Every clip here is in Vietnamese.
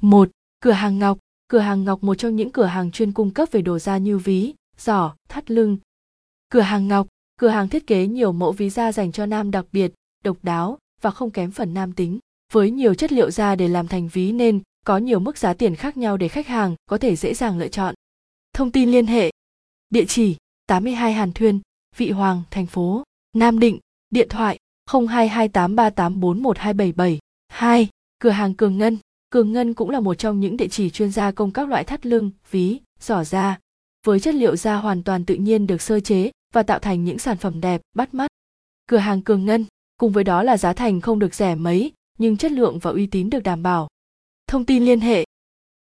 1. Cửa hàng Ngọc. Cửa hàng Ngọc một trong những cửa hàng chuyên cung cấp về đồ da như ví, giỏ, thắt lưng. Cửa hàng Ngọc, cửa hàng thiết kế nhiều mẫu ví da dành cho nam đặc biệt, độc đáo và không kém phần nam tính, với nhiều chất liệu da để làm thành ví nên có nhiều mức giá tiền khác nhau để khách hàng có thể dễ dàng lựa chọn. Thông tin liên hệ: địa chỉ 82 Hàn Thuyên, Vị Hoàng, thành phố Nam Định, điện thoại 022838412772. 2. Cửa hàng Cường Ngân. Cường Ngân cũng là một trong những địa chỉ chuyên gia công các loại thắt lưng, ví, giỏ da, với chất liệu da hoàn toàn tự nhiên được sơ chế và tạo thành những sản phẩm đẹp, bắt mắt. Cửa hàng Cường Ngân, cùng với đó là giá thành không được rẻ mấy, nhưng chất lượng và uy tín được đảm bảo. Thông tin liên hệ: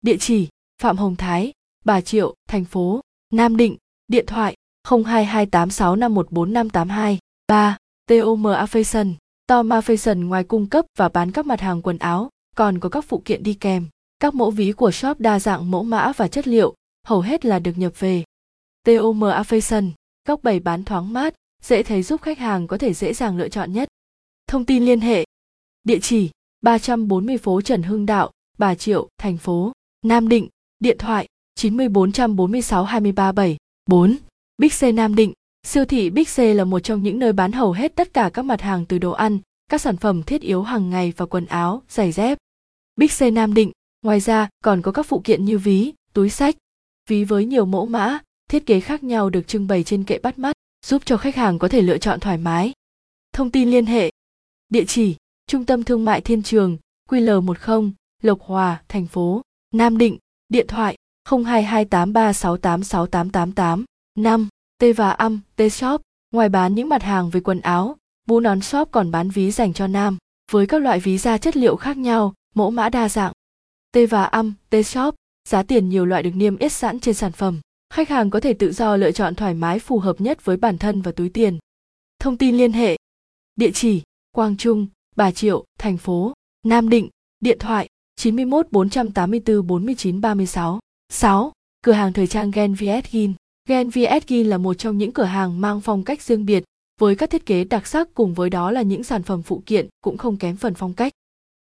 địa chỉ Phạm Hồng Thái, Bà Triệu, thành phố Nam Định, điện thoại 022865145582. 3. TOM FASHION. TOM FASHION ngoài cung cấp và bán các mặt hàng quần áo, còn có các phụ kiện đi kèm. Các mẫu ví của shop đa dạng mẫu mã và chất liệu, hầu hết là được nhập về. TOM FASHION, góc bày bán thoáng mát, dễ thấy giúp khách hàng có thể dễ dàng lựa chọn nhất. Thông tin liên hệ: địa chỉ 340 phố Trần Hưng Đạo, Bà Triệu, thành phố Nam Định, điện thoại 904462374. 4. Big C Nam Định. Siêu thị Big C là một trong những nơi bán hầu hết tất cả các mặt hàng từ đồ ăn, các sản phẩm thiết yếu hàng ngày và quần áo, giày dép. Big C Nam Định, ngoài ra còn có các phụ kiện như ví, túi xách. Ví với nhiều mẫu mã, thiết kế khác nhau được trưng bày trên kệ bắt mắt, giúp cho khách hàng có thể lựa chọn thoải mái. Thông tin liên hệ: địa chỉ Trung tâm Thương mại Thiên Trường, QL10, Lộc Hòa, thành phố Nam Định, điện thoại 022836868888. 5. T và âm T Shop. Ngoài bán những mặt hàng về quần áo, mũ nón, shop còn bán ví dành cho nam, với các loại ví da chất liệu khác nhau, mẫu mã đa dạng. T và âm T Shop, giá tiền nhiều loại được niêm yết sẵn trên sản phẩm. Khách hàng có thể tự do lựa chọn thoải mái phù hợp nhất với bản thân và túi tiền. Thông tin liên hệ: địa chỉ Quang Trung, Bà Triệu, thành phố Nam Định, điện thoại 91 484 49 36. 6. Cửa hàng thời trang Gen Việt Jean. Gen Việt Jean là một trong những cửa hàng mang phong cách riêng biệt, với các thiết kế đặc sắc cùng với đó là những sản phẩm phụ kiện cũng không kém phần phong cách.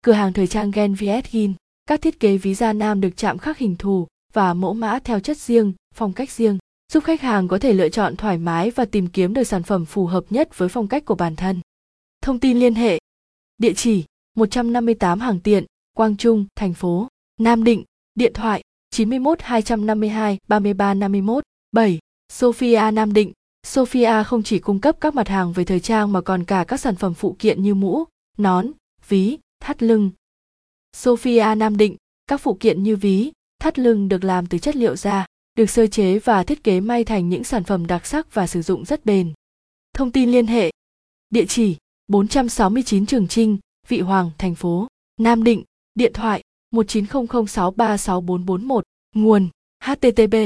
Cửa hàng thời trang Gen Việt Jean, các thiết kế ví da nam được chạm khắc hình thù và mẫu mã theo chất riêng, phong cách riêng, giúp khách hàng có thể lựa chọn thoải mái và tìm kiếm được sản phẩm phù hợp nhất với phong cách của bản thân. Thông tin liên hệ: địa chỉ 158 Hàng Tiện, Quang Trung, thành phố Nam Định, điện thoại 91 252 33 51. 7. Sophia Nam Định. Sophia không chỉ cung cấp các mặt hàng về thời trang mà còn cả các sản phẩm phụ kiện như mũ, nón, ví, thắt lưng. Sophia Nam Định, các phụ kiện như ví, thắt lưng được làm từ chất liệu da, được sơ chế và thiết kế may thành những sản phẩm đặc sắc và sử dụng rất bền. Thông tin liên hệ: địa chỉ 469 Trường Chinh, Vị Hoàng, thành phố Nam Định, điện thoại 1900636441. Nguồn: https